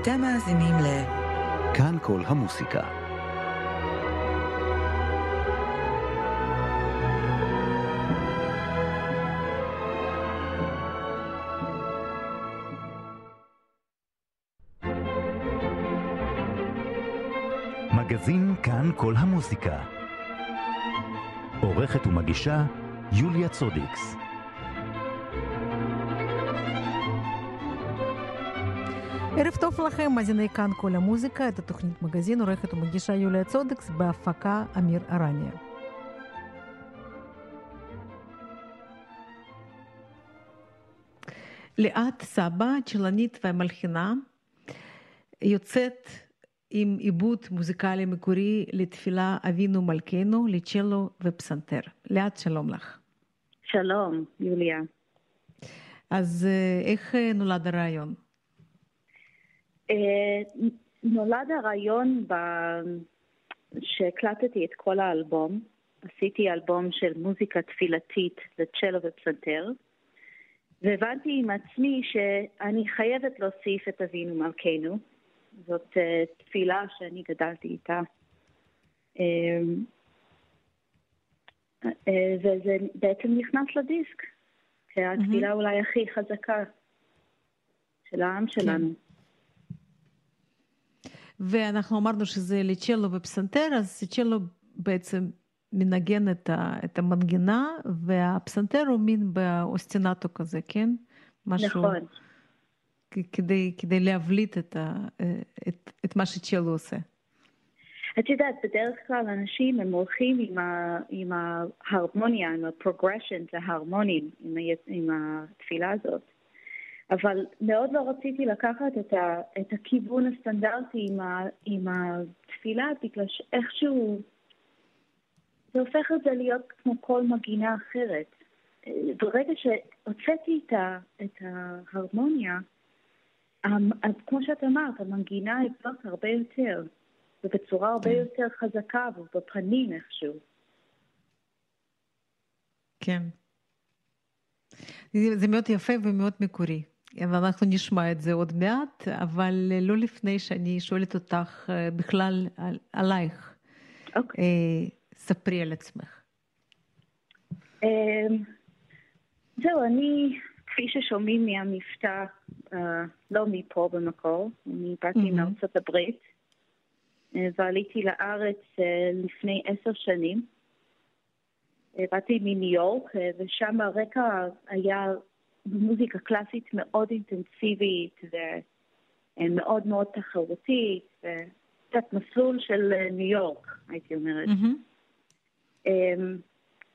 אתם מאזינים כאן כל המוסיקה. מגזין כאן כל המוסיקה. עורכת ומגישה יוליה צודיקס. ערב טוב לכם, מאזיני כאן כל המוזיקה, את התוכנית מגזין עורכת ומגישה יוליה צודיקס בהפקה אמיר ארניה. ליאת סבא, צ'לנית והמלחינה, יוצאת עם עיבוד מוזיקלי מקורי לתפילה אבינו מלכנו, לצ'לו ופסנתר. ליאת, שלום לך. שלום, יוליה. אז איך נולד הרעיון? נולד הרעיון שהקלטתי את כל האלבום. עשיתי אלבום של מוזיקה תפילתית לצ'לו ופסנתר, והבנתי עם עצמי שאני חייבת להוסיף את אבינו מלכנו. זאת תפילה שאני גדלתי איתה, וזה בעצם נכנס לדיסק, התפילה אולי הכי חזקה של העם שלנו. ואנחנו אמרנו שזה לצ'לו ופסנתר, אז צ'לו בעצם מנגן את המנגינה, והפסנתר הוא מין באוסטינטו כזה, כן? נכון. כדי להבליט את מה שצ'לו עושה. את יודעת, בדרך כלל אנשים הם הולכים עם ההרמוניה, עם הפרוגרשן, ההרמונים, עם התפילה הזאת. אבל מאוד לא רציתי לקחת את הכיוון הסטנדרטי עם התפילה, בגלל שאיכשהו זה הופך את זה להיות כמו כל מגינה אחרת. ברגע שהוצאתי את ההרמוניה, כמו שאת אמרת, המנגינה הפרק הרבה יותר, ובצורה הרבה יותר חזקה, ובפנים איכשהו. כן. זה מאוד יפה ומאוד מקורי. ואנחנו נשמע את זה עוד מעט, אבל לא לפני שאני שואלת אותך בכלל עלייך. ספרי על עצמך. זהו, אני, כפי ששומעים מהמבטא, לא מפה במקור, אני באתי מארצות הברית, ועליתי לארץ לפני 10 שנים. באתי מניו יורק, ושם הרקע היה מוזיקה קלאסית מאוד אינטנסיבית ומאוד מאוד תחרותית, קצת מסלול של ניו יורק, הייתי אומרת.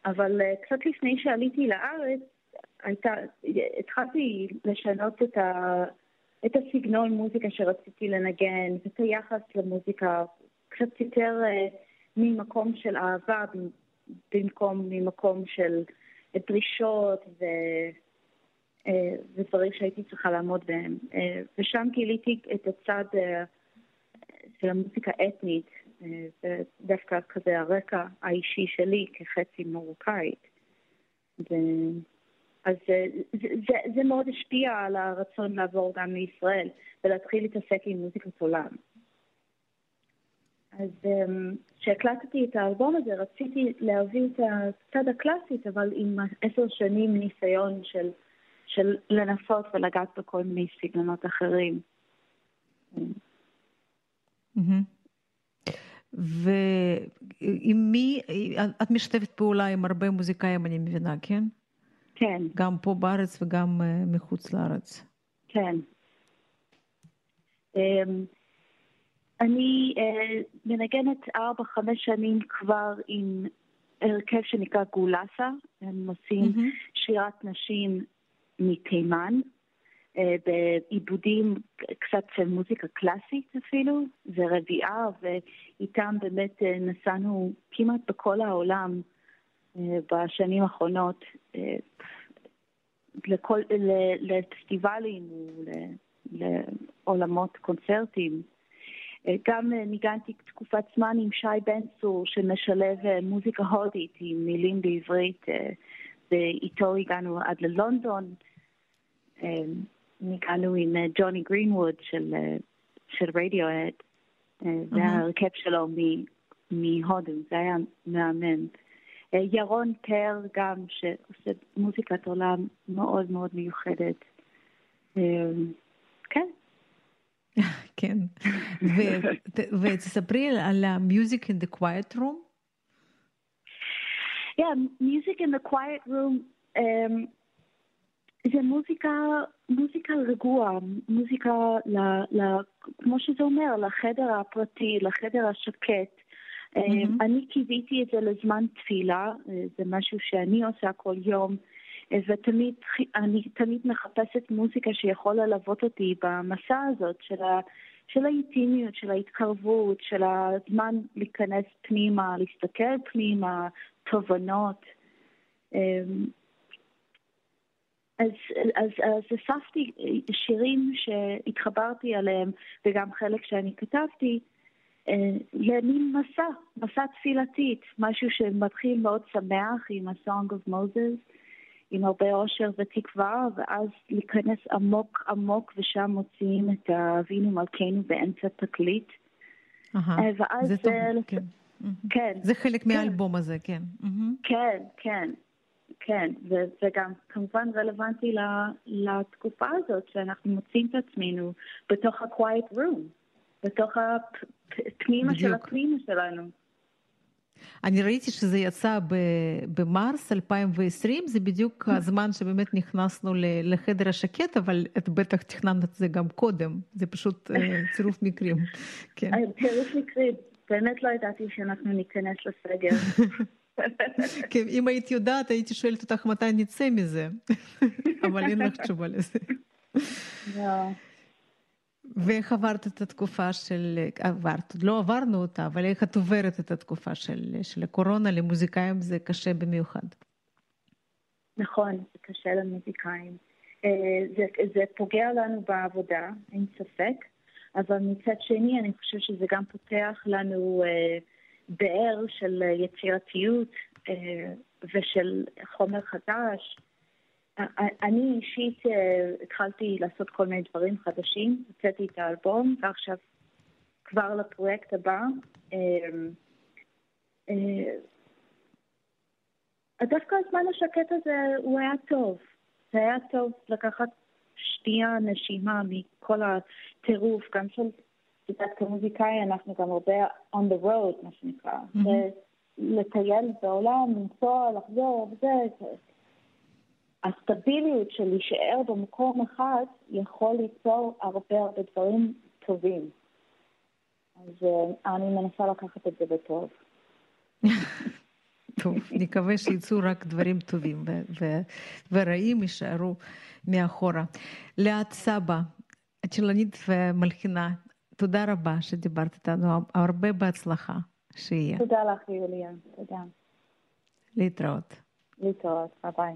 אבל קצת לפני שעליתי לארץ, התחלתי לשנות את הסגנון מוזיקה שרציתי לנגן, ואת היחס למוזיקה, קצת יותר ממקום של אהבה, במקום ממקום של דרישות ודברים שהייתי צריכה לעמוד בהם. ושם גיליתי את הצד של המוזיקה אתנית, ודווקא כזה הרקע האישי שלי כחצי מרוקאית. אז זה מאוד השפיע על הרצון לעבור גם לישראל ולהתחיל להתעסק עם מוזיקת עולם. אז כשהקלטתי את האלבום הזה, רציתי להביא את הצד הקלאסית, אבל עם 10 שנים ניסיון של לנסות ולגעת בכל מיני סגנונות אחרים. ועם מי, את משתפת פעולה עם הרבה מוזיקאים, אני מבינה, כן? כן. גם פה בארץ וגם מחוץ לארץ. כן. אני מנגנת 4-5 שנים כבר עם הרכב שנקרא גולסה. הם עושים שירת נשים מתימן, בעיבודים קצת של מוזיקה קלאסית אפילו, ורביעה, ואיתם באמת נסענו כמעט בכל העולם בשנים האחרונות, לפסטיבלים ולעולמות קונצרטים. גם ניגנתי תקופת זמן עם שי בן צור, שמשלב מוזיקה הודית עם מילים בעברית, ואיתו הגענו עד ללונדון. ניגענו עם ג'וני גרינווד של של רדיו-הד, זה ההרכב שלו מהודו, זה היה מאמן. ירון טר גם, שעושה מוזיקת עולם מאוד מאוד מיוחדת. כן. כן. ותספרי על ה-Music in the Quiet Room? Yeah, Music in the Quiet Room זה מוזיקה רגועה, מוזיקה כמו שזה אומר, לחדר הפרטי, לחדר השקט. אני קיוויתי את זה לזמן תפילה, זה משהו שאני עושה כל יום, ותמיד אני מחפשת מוזיקה שיכולה ללוות אותי במסע הזאת של האינטימיות, של ההתקרבות, של הזמן להיכנס פנימה, להסתכל פנימה, תובנות. אז אספתי שירים שהתחברתי עליהם, וגם חלק שאני כתבתי, למין מסע תפילתית, משהו שמתחיל מאוד שמח עם ה-Song of Moses, עם הרבה אושר ותקווה, ואז להיכנס עמוק עמוק, ושם מוצאים את אבינו מלכנו באמצע תקליט. ואז זה... זה חלק מהאלבום הזה, כן. כן, כן. כן, וגם כמובן רלוונטי לתקופה הזאת שאנחנו מוצאים את עצמנו בתוך ה-quiet room, בתוך הפנימה של הפנימה שלנו. אני ראיתי שזה יצא במרס 2020, זה בדיוק הזמן שבאמת נכנסנו לחדר השקט, אבל את בטח תכננת את זה גם קודם, זה פשוט צירוף מקרים. צירוף מקרים, באמת לא ידעתי שאנחנו ניכנס לסגר. כן, אם היית יודעת, הייתי שואלת אותך מתי נצא מזה, אבל אין לך תשובה לזה. ואיך עברת את התקופה של, לא עברנו אותה, אבל איך את עוברת את התקופה של הקורונה? למוזיקאים זה קשה במיוחד. נכון, זה קשה למוזיקאים. זה פוגע לנו בעבודה, אין ספק, אבל מצד שני אני חושב שזה גם פותח לנו... באר של יצירתיות ושל חומר חדש. אני אישית התחלתי לעשות כל מיני דברים חדשים, הוצאתי את האלבום, ועכשיו כבר לפרויקט הבא. דווקא הזמן השקט הזה הוא היה טוב. זה היה טוב לקחת שנייה נשימה מכל הטירוף, גם של... כמוזיקאי אנחנו גם הרבה on the road, מה שנקרא. לטייל בעולם, לנסוע, לחזור, וזה. הסטביליות של להישאר במקום אחד יכול ליצור הרבה הרבה דברים טובים. אז אני מנסה לקחת את זה בטוב. טוב, נקווה שיצאו רק דברים טובים, ורעים יישארו מאחורה. ליאת סבא, צ'לנית ומלחינה, תודה רבה שדיברת איתנו, הרבה בהצלחה שיהיה. תודה לך יוליה, תודה. להתראות. להתראות, ביי ביי.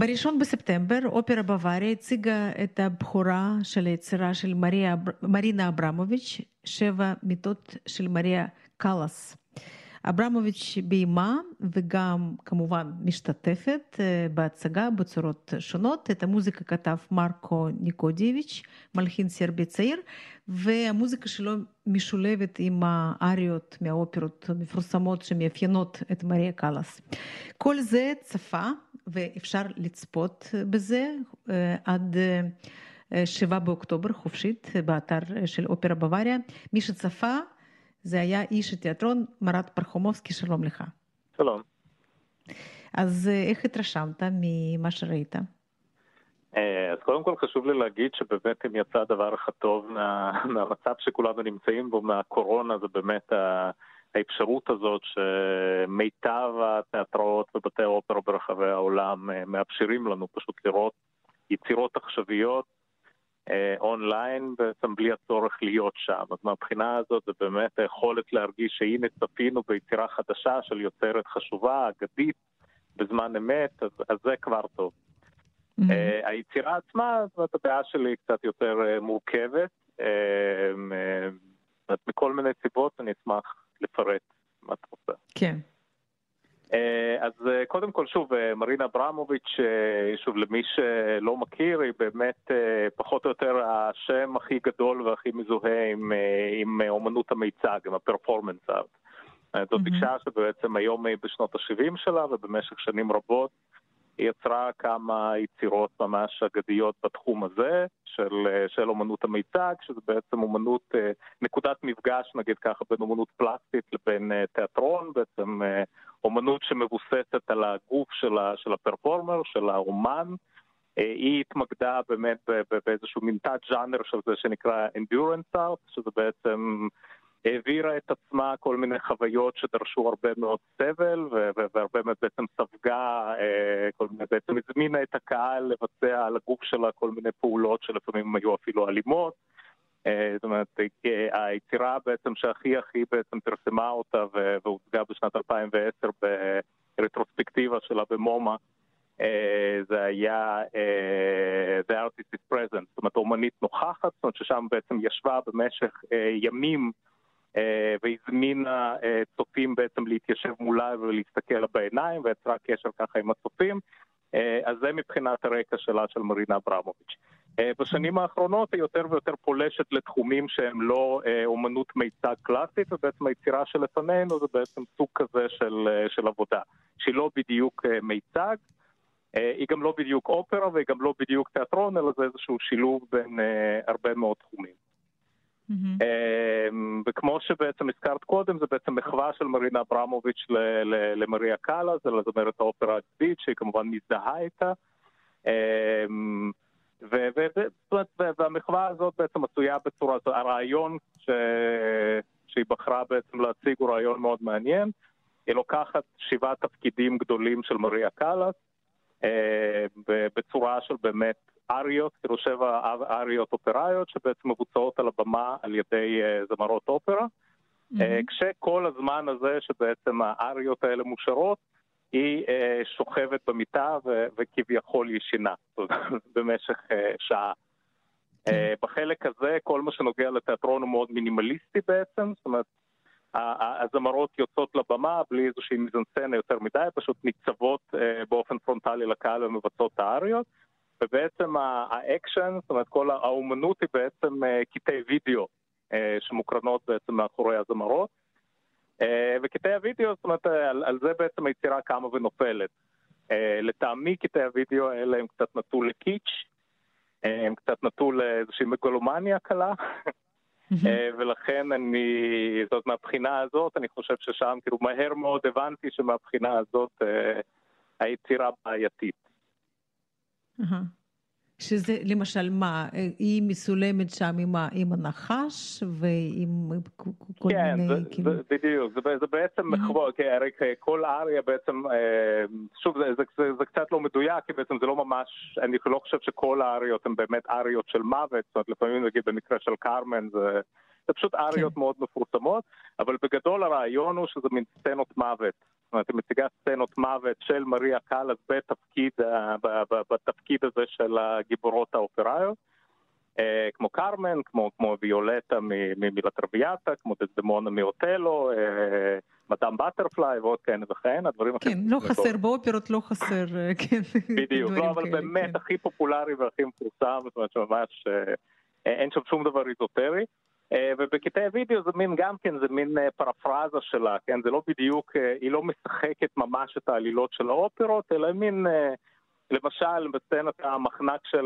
בראשון בספטמבר, אופרה בוואריה הציגה את הבחורה של היצירה של מרינה אברמוביץ', 7 מיטות של מריה קאלאס. אברמוביץ' ביימה וגם כמובן משתתפת בהצגה בצורות שונות. את המוזיקה כתב מרקו ניקודיביץ', מלחין סרבי צעיר, והמוזיקה שלו משולבת עם האריות מהאופרות המפורסמות שמאפיינות את מריה קאלאס. כל זה צפה ואפשר לצפות בזה עד 7 באוקטובר חופשית באתר של אופרה בוואריה. מי שצפה זה היה איש התיאטרון מרת פרחומובסקי, שלום לך. שלום. אז איך התרשמת ממה שראית? אז קודם כל חשוב לי להגיד שבאמת אם יצא הדבר הכי טוב מהמצב שכולנו נמצאים בו, מהקורונה, זה באמת האפשרות הזאת שמיטב התיאטראות ובתי האופרה ברחבי העולם מאפשרים לנו פשוט לראות יצירות עכשוויות, אונליין, בעצם בלי הצורך להיות שם. אז מהבחינה הזאת זה באמת היכולת להרגיש שהנה צפינו ביצירה חדשה של יוצרת חשובה, אגדית, בזמן אמת, אז זה כבר טוב. היצירה עצמה, זאת הדעה שלי, קצת יותר מורכבת. מכל מיני סיבות אני אשמח לפרט מה את רוצה. כן. אז קודם כל שוב, מרינה אברמוביץ', שוב למי שלא מכיר, היא באמת פחות או יותר השם הכי גדול והכי מזוהה עם אומנות המיצג, עם הפרפורמנס ארט. זאת אישה שבעצם היום היא בשנות ה-70 שלה, ובמשך שנים רבות היא יצרה כמה יצירות ממש אגדיות בתחום הזה של אומנות המיצג, שזה בעצם אומנות, נקודת מפגש נגיד ככה בין אומנות פלסטית לבין תיאטרון, בעצם אומנות שמבוססת על הגוף של הפרפורמר, של האומן. היא התמקדה באמת באיזשהו מנתת ז'אנר של זה שנקרא endurance art, שזה בעצם העבירה את עצמה כל מיני חוויות שדרשו הרבה מאוד סבל, והרבה מאוד בעצם ספגה, בעצם הזמינה את הקהל לבצע על הגוף שלה כל מיני פעולות שלפעמים היו אפילו אלימות. זאת אומרת, היצירה בעצם שהכי הכי בעצם פרסמה אותה והוצגה בשנת 2010 ברטרוספקטיבה שלה במומה, זה היה The Artist is Present, זאת אומרת אומנית נוכחת, זאת אומרת ששם בעצם ישבה במשך ימים והזמינה צופים בעצם להתיישב מולה ולהסתכל בעיניים ויצרה קשר ככה עם הצופים. אז זה מבחינת הרקע שלה של מרינה אברמוביץ'. בשנים האחרונות היא יותר ויותר פולשת לתחומים שהם לא אומנות מיצג קלאסית, ובעצם היצירה שלפנינו זה בעצם סוג כזה של עבודה, שהיא לא בדיוק מיצג, היא גם לא בדיוק אופרה והיא גם לא בדיוק תיאטרון, אלא זה איזשהו שילוב בין הרבה מאוד תחומים. וכמו שבעצם הזכרת קודם, זה בעצם מחווה של מרינה אברמוביץ' למריה קאלאס, זה לזמרת האופרה האגדית, שהיא כמובן מזדהה איתה. והמחווה הזאת בעצם עשויה בצורה, הרעיון שהיא בחרה בעצם להציג הוא רעיון מאוד מעניין. היא לוקחת 7 תפקידים גדולים של מריה קאלאס, בצורה של באמת אריות, כאילו 7 אריות אופראיות שבעצם מבוצעות על הבמה על ידי זמרות אופרה. כשכל הזמן הזה שבעצם האריות האלה מושרות, היא שוכבת במיטה וכביכול ישנה במשך שעה. בחלק הזה כל מה שנוגע לתיאטרון הוא מאוד מינימליסטי בעצם, זאת אומרת הזמרות יוצאות לבמה בלי איזושהי מזנסנה יותר מדי, פשוט ניצבות באופן פרונטלי לקהל ומבצעות האריות, ובעצם האקשן, זאת אומרת כל האומנות היא בעצם קטעי וידאו שמוקרנות בעצם מאחורי הזמרות, וקטעי הוידאו, זאת אומרת על זה בעצם היצירה קמה ונופלת. לטעמי קטעי הוידאו האלה הם קצת נטו לקיץ', הם קצת נטו לאיזושהי מגלומניה קלה, ולכן זאת מהבחינה הזאת, אני חושב ששם כאילו מהר מאוד הבנתי שמהבחינה הזאת היצירה בעייתית. שזה למשל מה, היא מסולמת שם עם הנחש ועם כל מיני... כן, בדיוק, זה בעצם מחוות, כל אריה בעצם, שוב זה קצת לא מדויק, כי בעצם זה לא ממש, אני לא חושב שכל האריות הן באמת אריות של מוות, זאת אומרת לפעמים נגיד במקרה של קרמן זה פשוט אריות מאוד מפורסמות, אבל בגדול הרעיון הוא שזה מין סצנות מוות. זאת אומרת, היא מציגה סצנות מוות של מריה קאלאס בתפקיד הזה של הגיבורות האופראיות, כמו קרמן, כמו ויולטה מלטרוויאטה, כמו דזדמונה מאוטלו, מדאם באטרפליי ועוד כאלה וכן, הדברים הכי... כן, לא חסר באופרות, לא חסר, כן. בדיוק, לא, אבל באמת הכי פופולרי והכי מפורסם, זאת אומרת שממש אין שם שום דבר איזוטרי, ובקטעי וידאו זה מין גם כן, זה מין פרפרזה שלה, כן, זה לא בדיוק, היא לא משחקת ממש את העלילות של האופרות, אלא מין... למשל, בסצנת המחנק של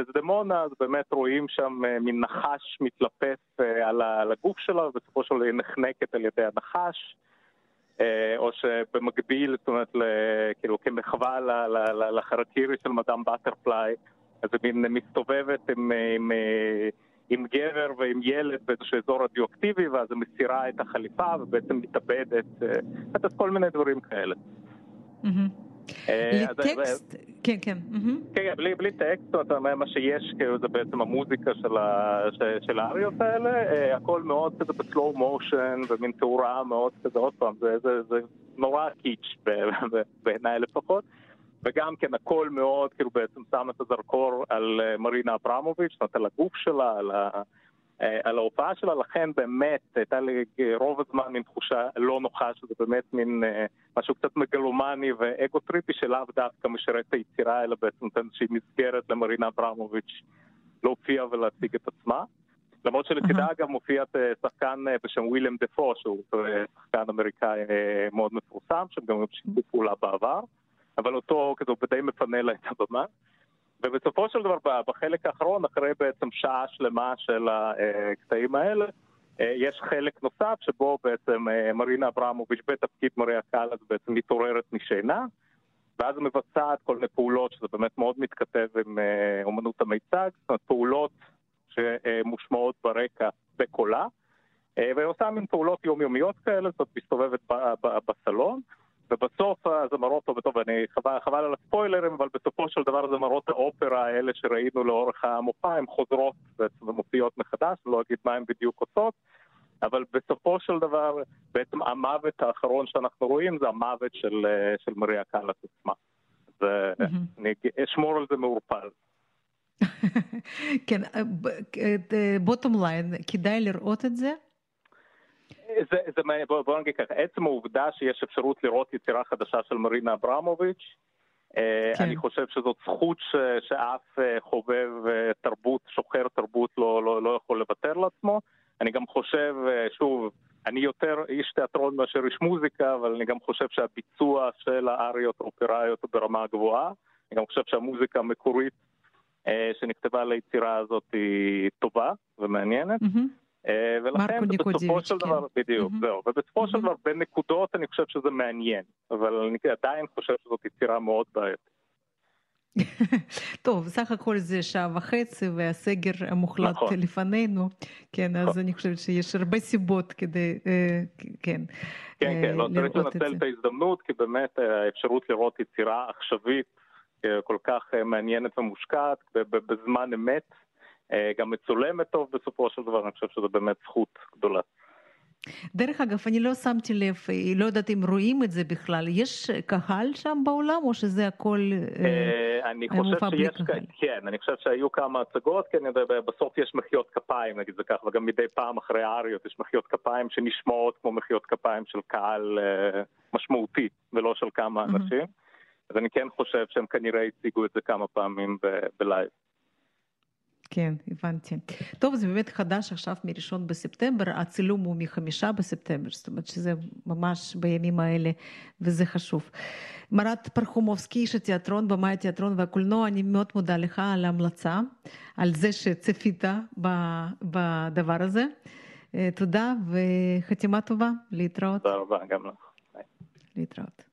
דזדמונה, אז באמת רואים שם מין נחש מתלפס על הגוף שלה, ובסופו שלו היא נחנקת על ידי הנחש, או שבמקביל, זאת אומרת, כאילו, כמחווה לחרקירי של מדאם באטרפליי, אז היא מסתובבת עם גבר ועם ילד באיזשהו אזור רדיואקטיבי, ואז היא מסירה את החליפה ובעצם מתאבדת, אז כל מיני דברים כאלה. לטקסט, כן, כן. כן, בלי טקסט, מה שיש זה בעצם המוזיקה של האריות האלה, הכל מאוד כזה בסלואו מושן ומין תאורה מאוד כזה, עוד פעם, זה נורא קיץ' בעיניי לפחות, וגם כן הכל מאוד, כאילו בעצם שם את הזרקור על מרינה אברמוביץ', על הגוף שלה, על ההופעה שלה, לכן באמת הייתה לי רוב הזמן מין תחושה לא נוחה, שזה באמת מין משהו קצת מגלומני ואגוטריפי שלאו דווקא משרת היצירה, אלא בעצם שהיא מסגרת למרינה אברמוביץ' להופיע ולהציג את עצמה. למרות שלצידה גם מופיעת שחקן בשם ווילם דפו, שהוא שחקן אמריקאי מאוד מפורסם, שגם הוא שיתפו פעולה בעבר, אבל אותו כזה הוא די מפנה לה את הבמה. ובסופו של דבר, בחלק האחרון, אחרי בעצם שעה שלמה של הקטעים האלה, יש חלק נוסף שבו בעצם מרינה אברמוביץ' בתפקיד מריה קאלאס בעצם מתעוררת משינה, ואז מבצעת כל מיני פעולות, שזה באמת מאוד מתכתב עם אומנות המיצג, זאת אומרת, פעולות שמושמעות ברקע בקולה, והיא עושה מין פעולות יומיומיות כאלה, זאת מסתובבת בסלון, ובסוף הזמרות, טוב, אני חבל על הספוילרים, אבל בסופו של דבר הזמרות האופרה האלה שראינו לאורך המופע, הן חוזרות ומופיעות מחדש, לא אגיד מה הן בדיוק עושות, אבל בסופו של דבר, בעצם המוות האחרון שאנחנו רואים זה המוות של מריה קאלאס עצמה. אז אני אשמור על זה מאורפל. כן, בוטום ליין, כדאי לראות את זה? בוא נגיד ככה, עצם העובדה שיש אפשרות לראות יצירה חדשה של מרינה אברמוביץ', אני חושב שזאת זכות שאף חובב תרבות, שוחר תרבות לא יכול לוותר לעצמו. אני גם חושב, שוב, אני יותר איש תיאטרון מאשר איש מוזיקה, אבל אני גם חושב שהביצוע של האריות האופראיות הוא ברמה גבוהה. אני גם חושב שהמוזיקה המקורית שנכתבה ליצירה הזאת היא טובה ומעניינת. ולכן בסופו של דבר, בדיוק, זהו, ובסופו של דבר בנקודות אני חושב שזה מעניין, אבל אני עדיין חושב שזאת יצירה מאוד בעייתית. טוב, סך הכל זה שעה וחצי והסגר המוחלט לפנינו, כן, אז אני חושבת שיש הרבה סיבות כדי, כן, לא צריך לנצל את ההזדמנות, כי באמת האפשרות לראות יצירה עכשווית כל כך מעניינת ומושקעת בזמן אמת, גם מצולמת טוב בסופו של דבר, אני חושב שזה באמת זכות גדולה. דרך אגב, אני לא שמתי לב, לא יודעת אם רואים את זה בכלל, יש קהל שם בעולם או שזה הכל מופע בלי קהל? כן, אני חושב שהיו כמה הצגות, כן, בסוף יש מחיות כפיים, נגיד זה כך, וגם מדי פעם אחרי האריות יש מחיות כפיים שנשמעות כמו מחיות כפיים של קהל משמעותי, ולא של כמה אנשים, אז אני כן חושב שהם כנראה הציגו את זה כמה פעמים בלייב. כן, הבנתי. טוב, זה באמת חדש עכשיו מראשון בספטמבר, הצילום הוא מ5 בספטמבר, זאת אומרת שזה ממש בימים האלה, וזה חשוב. מרת פרחומובסקי, איש התיאטרון, במאי התיאטרון והקולנוע, אני מאוד מודה לך על ההמלצה, על זה שצפית בדבר הזה. תודה וחתימה טובה, להתראות. תודה רבה, גם לך. להתראות.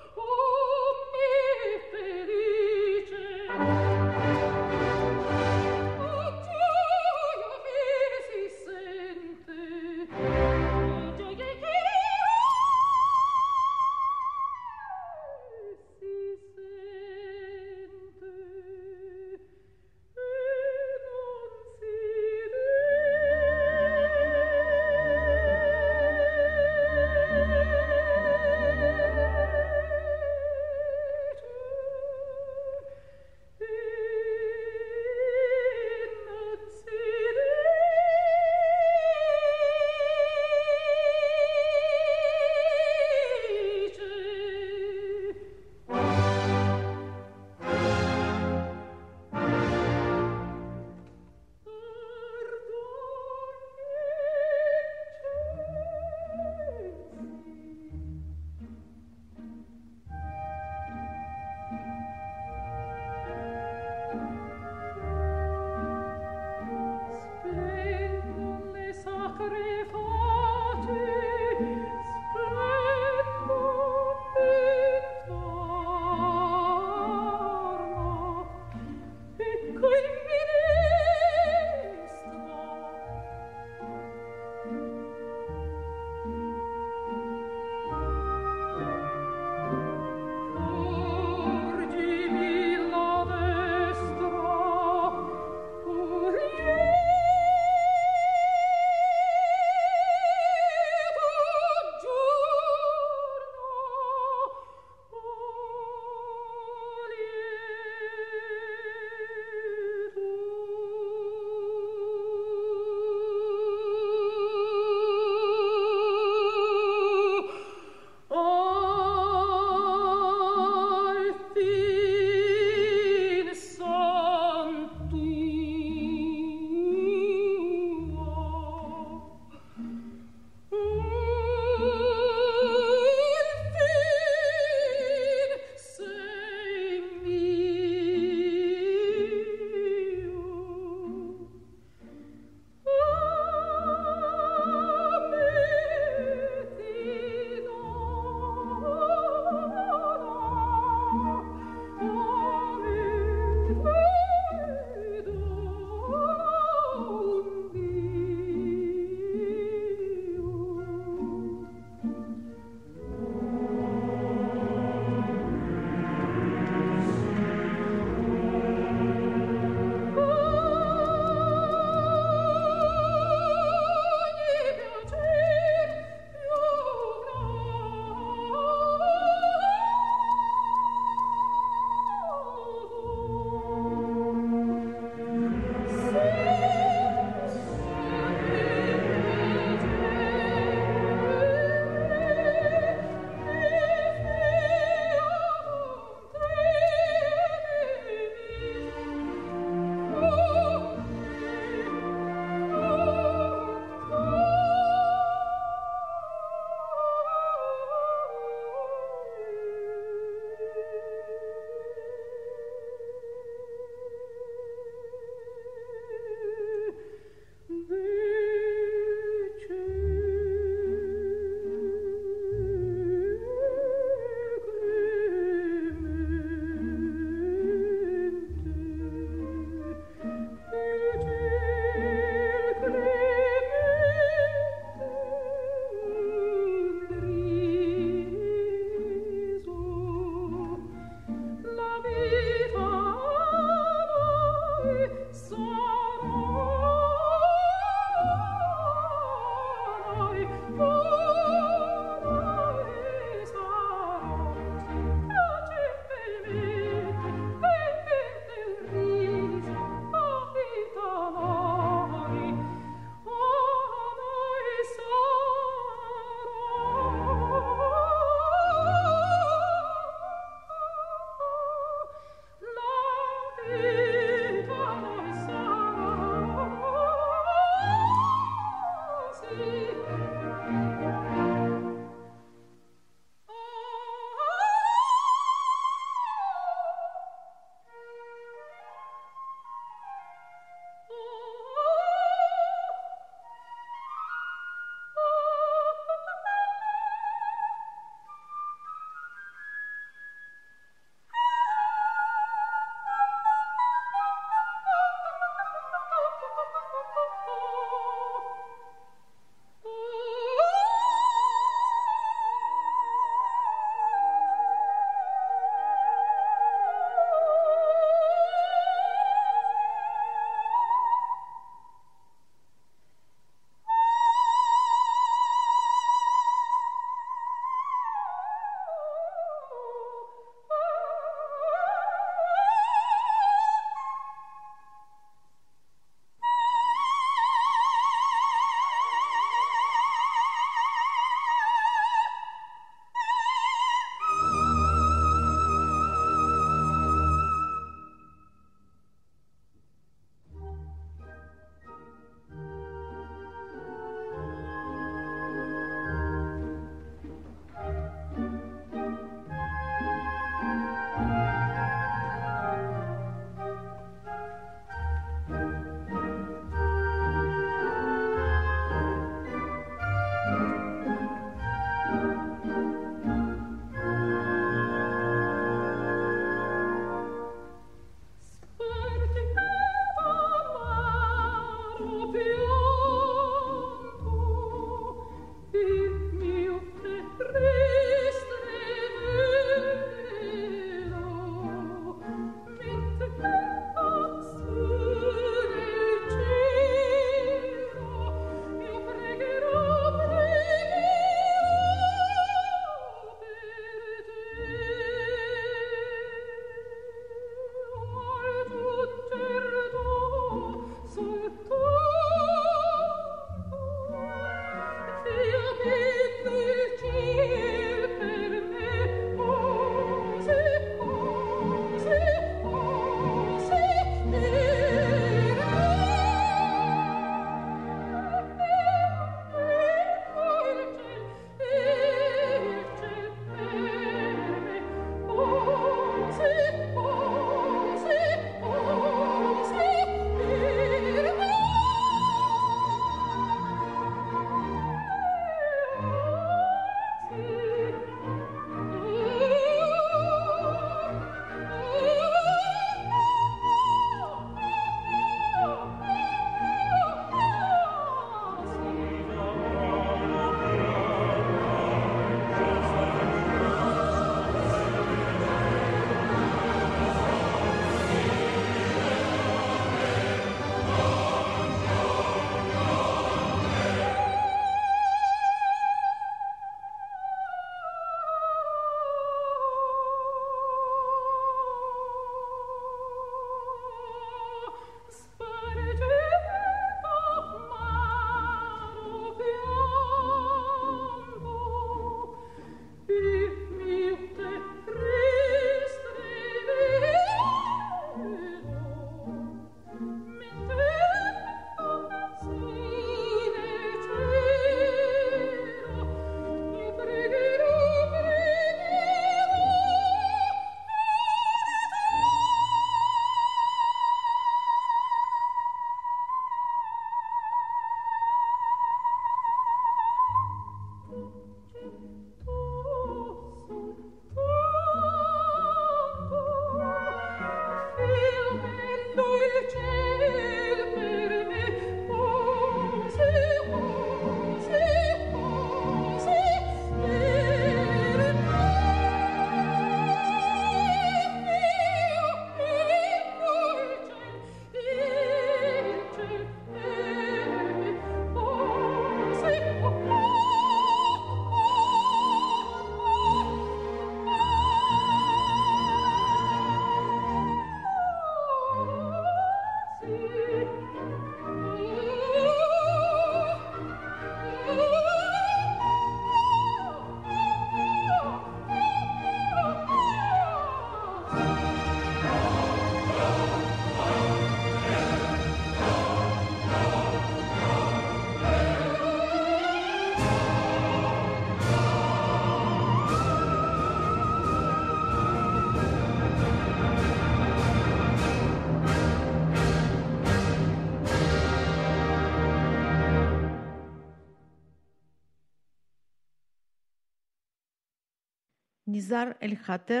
ניזר אל חטר,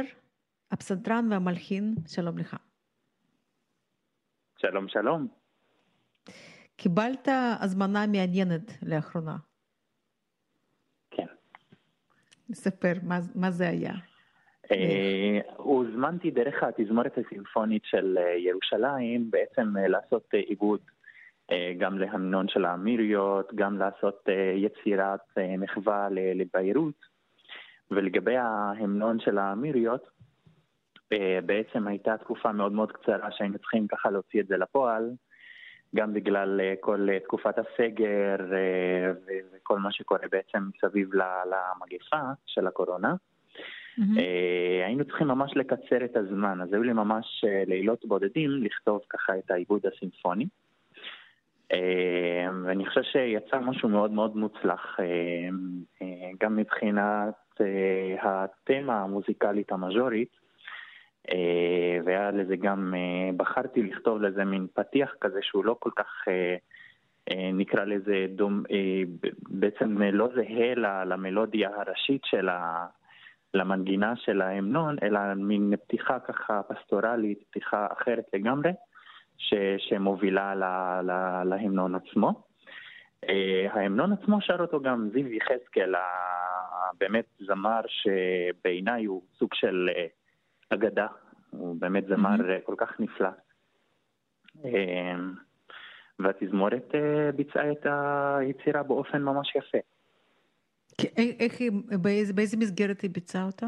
הפסנתרן והמלחין, שלום לך. שלום, שלום. קיבלת הזמנה מעניינת לאחרונה. כן. מספר, מה זה היה? הוזמנתי דרך התזמורת הסימפונית של ירושלים בעצם לעשות עיבוד גם להמנון של האמירויות, גם לעשות יצירת מחווה לביירות. ולגבי ההמנון של האמירויות, בעצם הייתה תקופה מאוד מאוד קצרה שהיינו צריכים ככה להוציא את זה לפועל, גם בגלל כל תקופת הסגר וכל מה שקורה בעצם סביב למגפה של הקורונה. היינו צריכים ממש לקצר את הזמן, אז היו לי ממש לילות בודדים לכתוב ככה את העיבוד הסימפוני. ואני חושב שיצא משהו מאוד מאוד מוצלח, גם מבחינת התמה המוזיקלית המז'ורית, והיה לזה גם, בחרתי לכתוב לזה מין פתיח כזה שהוא לא כל כך, נקרא לזה בעצם לא זהה למלודיה הראשית של למנגינה של ההמנון, אלא מין פתיחה ככה פסטורלית, פתיחה אחרת לגמרי, שמובילה להמנון עצמו. ההמנון עצמו שר אותו גם זיו חסקל, באמת זמר שבעיניי הוא סוג של אגדה, הוא באמת זמר כל כך נפלא. והתזמורת ביצעה את היצירה באופן ממש יפה. באיזה מסגרת היא ביצעה אותה?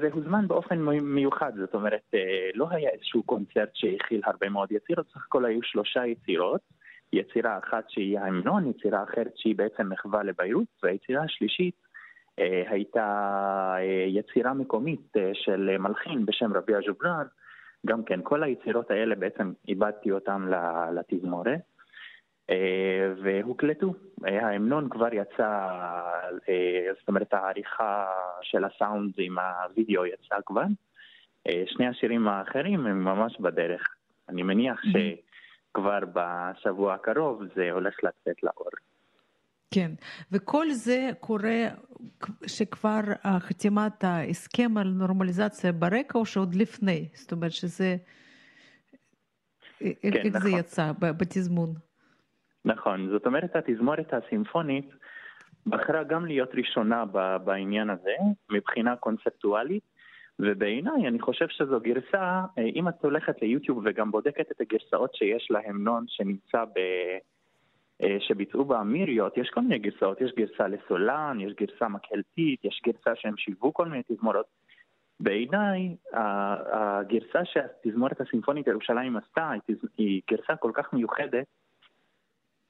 זה הוזמן באופן מיוחד, זאת אומרת, לא היה איזשהו קונצרט שהכיל הרבה מאוד יצירות, סך הכל היו 3 יצירות, יצירה אחת שהיא ההמנון, יצירה אחרת שהיא בעצם מחווה לביירות, והיצירה השלישית הייתה יצירה מקומית של מלחין בשם רבי אז'וברר, גם כן, כל היצירות האלה בעצם איבדתי אותן לתזמורת, והוקלטו. ההמנון כבר יצא, זאת אומרת העריכה של הסאונד עם הווידאו יצא כבר. 2 השירים האחרים הם ממש בדרך. אני מניח שכבר בשבוע הקרוב זה הולך לצאת לאור. כן, וכל זה קורה שכבר חתימת ההסכם על נורמליזציה ברקע או שעוד לפני? זאת אומרת שזה... איך זה יצא בתזמון? נכון, זאת אומרת, התזמורת הסימפונית בחרה גם להיות ראשונה בעניין הזה, מבחינה קונספטואלית, ובעיניי אני חושב שזו גרסה, אם את הולכת ליוטיוב וגם בודקת את הגרסאות שיש להמנון שנמצא שביצעו באמיריות, יש כל מיני גרסאות, יש גרסה לסולן, יש גרסה מקהלתית, יש גרסה שהם שילבו כל מיני תזמורות. בעיניי, הגרסה שהתזמורת הסימפונית ירושלים עשתה, היא גרסה כל כך מיוחדת,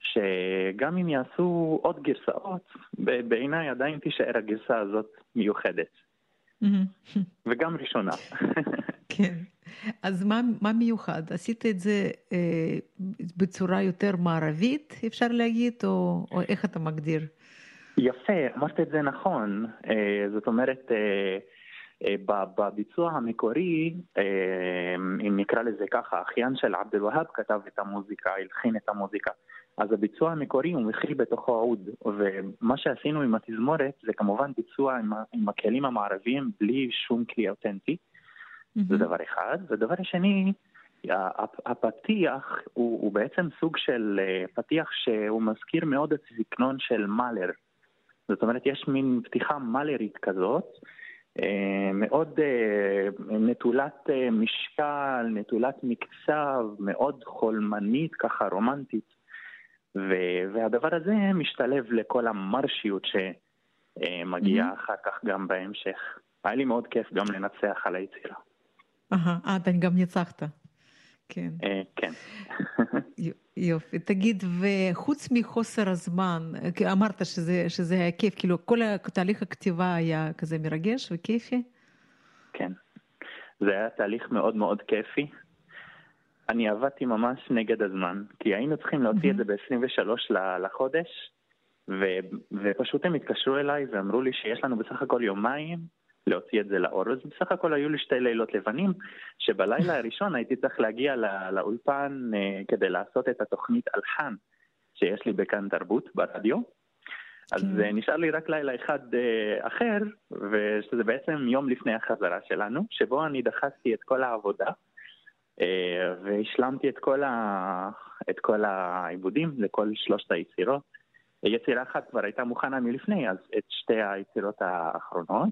שגם אם יעשו עוד גרסאות, בעיניי עדיין תישאר הגרסה הזאת מיוחדת. וגם ראשונה. כן. אז מה מיוחד? עשית את זה בצורה יותר מערבית, אפשר להגיד, או איך אתה מגדיר? יפה, אמרת את זה נכון. זאת אומרת, בביצוע המקורי, אם נקרא לזה ככה, אחיין של עבד אל-והאב כתב את המוזיקה, הלחין את המוזיקה. אז הביצוע המקורי הוא מכיל בתוכו עוד, ומה שעשינו עם התזמורת זה כמובן ביצוע עם הכלים המערביים בלי שום כלי אותנטי, זה דבר אחד. ודבר השני, הפתיח הוא בעצם סוג של פתיח שהוא מזכיר מאוד את סגנון של מאלר, זאת אומרת יש מין פתיחה מאלרית כזאת, מאוד נטולת משקל, נטולת מקצב, מאוד חולמנית ככה רומנטית, והדבר הזה משתלב לכל המרשיות שמגיעה אחר כך גם בהמשך. היה לי מאוד כיף גם לנצח על היצירה. אתה גם ניצחת. כן. כן. יופי. תגיד, וחוץ מחוסר הזמן, אמרת שזה היה כיף, כאילו כל תהליך הכתיבה היה כזה מרגש וכיפי? כן. זה היה תהליך מאוד מאוד כיפי. אני עבדתי ממש נגד הזמן, כי היינו צריכים להוציא את זה ב-23 לחודש, ופשוט הם התקשרו אליי ואמרו לי שיש לנו בסך הכל יומיים להוציא את זה לאור. אז בסך הכל היו לי 2 לילות לבנים, שבלילה הראשון הייתי צריך להגיע לאולפן כדי לעשות את התוכנית אלחן, שיש לי בכאן תרבות ברדיו, אז נשאר לי רק לילה אחד אחר, ושזה בעצם יום לפני החזרה שלנו, שבו אני דחסתי את כל העבודה, והשלמתי את כל העיבודים לכל שלושת היצירות. יצירה אחת כבר הייתה מוכנה מלפני, אז את שתי היצירות האחרונות.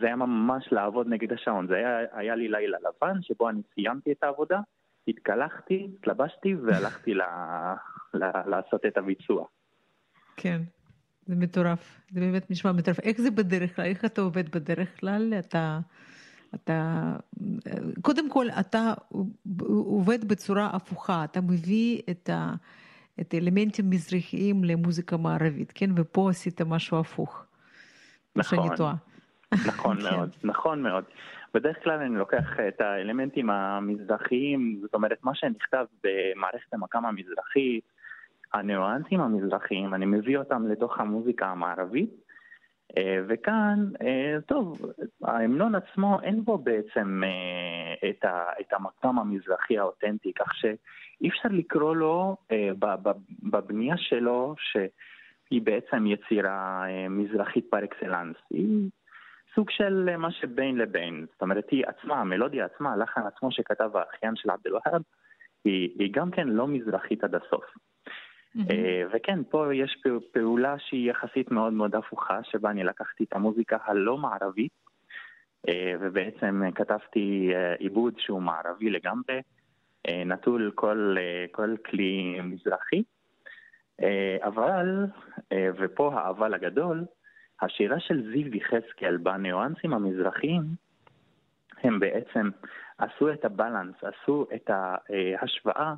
זה היה ממש לעבוד נגד השעון. זה היה לי לילה לבן, שבו אני סיימתי את העבודה, התקלחתי, התלבשתי, והלכתי לעשות את הביצוע. כן, זה מטורף. זה באמת נשמע מטורף. איך זה בדרך כלל? איך אתה עובד בדרך כלל? קודם כל, אתה עובד בצורה הפוכה. אתה מביא את האלמנטים מזרחיים למוזיקה מערבית, כן? ופה עשית משהו הפוך. נכון. נכון מאוד, נכון מאוד. בדרך כלל אני לוקח את האלמנטים המזרחיים, זאת אומרת, מה שנכתב במערכת המקאם המזרחית, הניואנסים המזרחיים, אני מביא אותם לתוך המוזיקה המערבית, וכאן, טוב, ההמנון עצמו אין בו בעצם את המקאם המזרחי האותנטי, כך שאי אפשר לקרוא לו בבנייה שלו, שהיא בעצם יצירה מזרחית פר אקסלנס, היא סוג של מה שבין לבין, זאת אומרת, היא עצמה, המלודיה עצמה, הלחן עצמו שכתב האחיין של עבד אל-והאב, היא גם כן לא מזרחית עד הסוף. וכן, פה יש פעולה שהיא יחסית מאוד מאוד הפוכה, שבה אני לקחתי את המוזיקה הלא מערבית, ובעצם כתבתי עיבוד שהוא מערבי לגמרי, נטול כל כלי מזרחי, אבל, ופה האבל הגדול, השירה של זיו חסקל בניואנסים המזרחיים, הם בעצם עשו את הבלנס, עשו את ההשוואה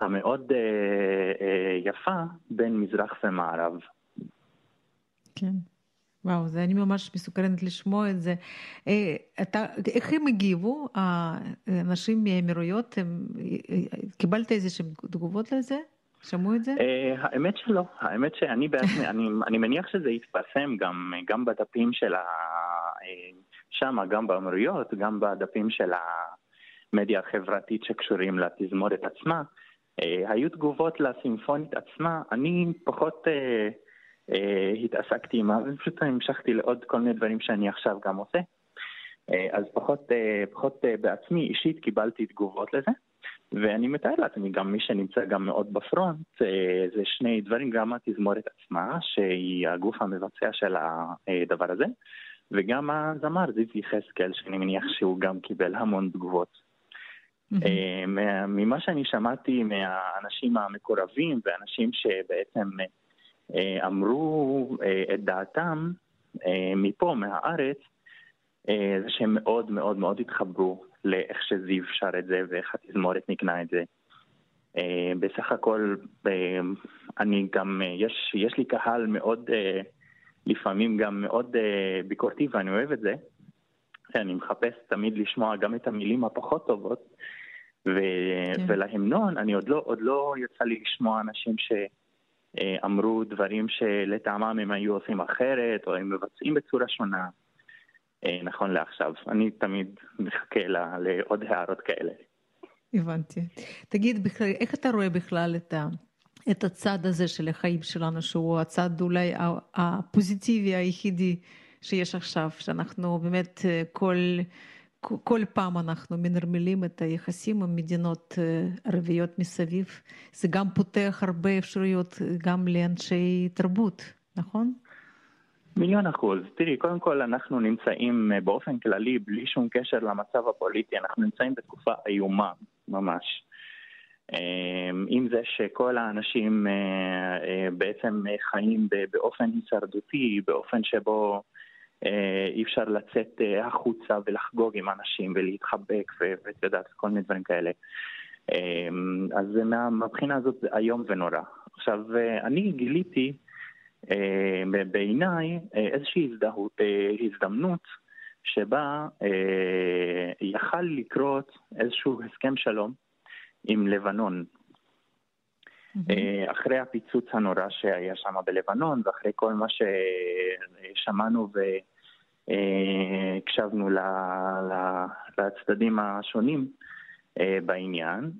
המאוד יפה בין מזרח ומערב. כן. וואו, זה אני ממש מסוכנת לשמוע את זה. איך הם הגיבו? האנשים מהאמירויות, קיבלת איזשהם תגובות לזה? שמעו את זה? האמת שלא. האמת שאני בעצמי, אני מניח שזה יתפרסם גם בדפים של שם, גם באמירויות, גם בדפים של המדיה החברתית שקשורים לתזמורת עצמה. היו תגובות לסימפונית עצמה, אני פחות התעסקתי עם זה, פשוט המשכתי לעוד כל מיני דברים שאני עכשיו גם עושה, אז פחות בעצמי אישית קיבלתי תגובות לזה, ואני מתאר לעצמי גם מי שנמצא גם מאוד בפרונט, זה שני דברים, גם התזמורת עצמה, שהיא הגוף המבצע של הדבר הזה, וגם הזמר זיו חסקל, שאני מניח שהוא גם קיבל המון תגובות. ממה שאני שמעתי מהאנשים המקורבים ואנשים שבעצם אמרו את דעתם מפה, מהארץ, זה שהם מאוד מאוד מאוד התחברו לאיך שזיו שר את זה ואיך התזמורת נקנה את זה. בסך הכל אני גם, יש לי קהל מאוד, לפעמים גם מאוד ביקורתי, ואני אוהב את זה. אני מחפש תמיד לשמוע גם את המילים הפחות טובות, ולהמנון אני עוד לא יצא לי לשמוע אנשים שאמרו דברים שלטעמם הם היו עושים אחרת, או הם מבצעים בצורה שונה. נכון לעכשיו, אני תמיד מחכה לעוד הערות כאלה. הבנתי. תגיד, בכלל, איך אתה רואה בכלל את הצד הזה של החיים שלנו, שהוא הצד אולי הפוזיטיבי היחידי, שיש עכשיו, שאנחנו באמת כל פעם אנחנו מנרמלים את היחסים עם מדינות ערביות מסביב, זה גם פותח הרבה אפשרויות גם לאנשי תרבות, נכון? 1,000,000%. תראי, קודם כל אנחנו נמצאים באופן כללי, בלי שום קשר למצב הפוליטי, אנחנו נמצאים בתקופה איומה, ממש. עם זה שכל האנשים בעצם חיים באופן הישרדותי, באופן שבו אי אפשר לצאת החוצה ולחגוג עם אנשים ולהתחבק ותדעת כל מיני דברים כאלה. אז מהבחינה הזאת זה היום ונורא. עכשיו, אני גיליתי בעיניי איזושהי הזדמנות שבה יכל לקרות איזשהו הסכם שלום עם לבנון. אחרי הפיצוץ הנורא שהיה שם בלבנון, ואחרי כל מה ששמענו והקשבנו לצדדים השונים בעניין,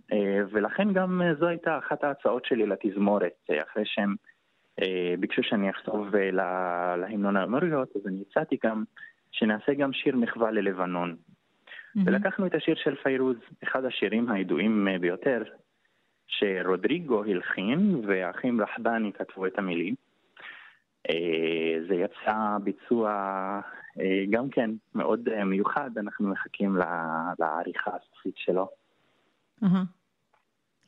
ולכן גם זו הייתה אחת ההצעות שלי לתזמורת, אחרי שהם ביקשו שאני אכתוב להמנון האמוריות, אז אני הצעתי גם שנעשה גם שיר מחווה ללבנון. ולקחנו את השיר של פיירוז, אחד השירים הידועים ביותר, שרודריגו הלחין והאחים רחבני כתבו את המילים. זה יצא ביצוע גם כן מאוד מיוחד, אנחנו מחכים לעריכה הסופית שלו.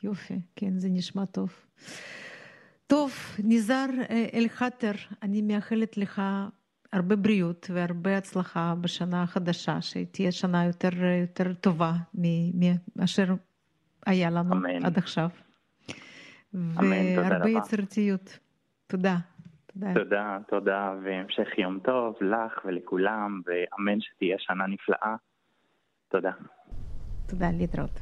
יופי, כן, זה נשמע טוב. טוב, ניזר אל חטר, אני מאחלת לך הרבה בריאות והרבה הצלחה בשנה החדשה, שתהיה שנה יותר טובה מאשר היה לנו עד עכשיו. והרבה יצירתיות. תודה. תודה, תודה, והמשך יום טוב לך ולכולם, ואמן שתהיה שנה נפלאה. תודה. תודה, להתראות.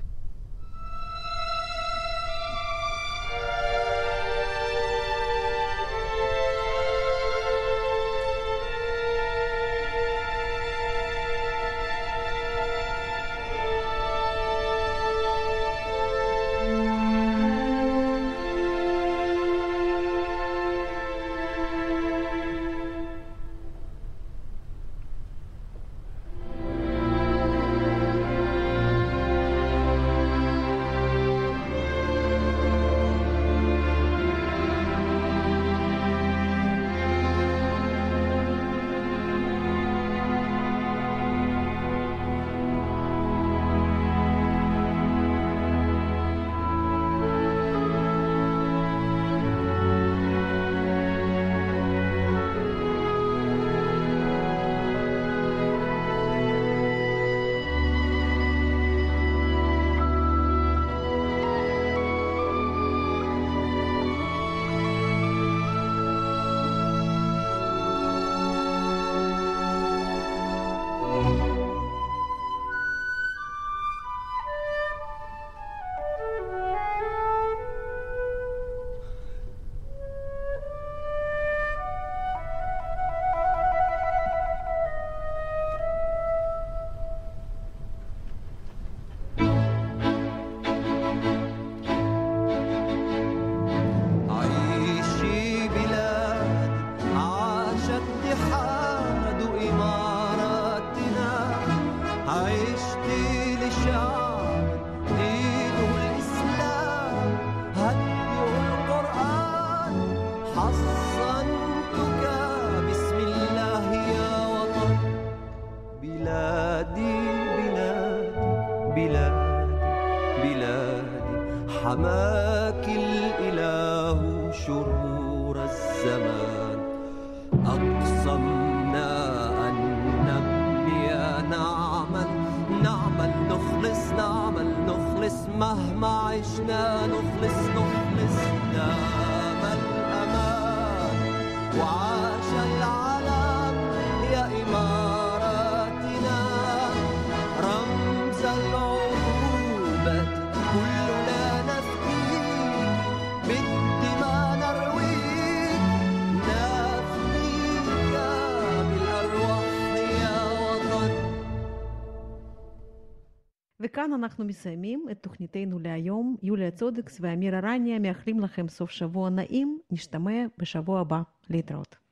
כאן אנחנו מסיימים את תוכניתנו להיום. יוליה צודיקס ואמיר ארניה מאחלים לכם סוף שבוע נעים. נשתמע בשבוע הבא. להתראות.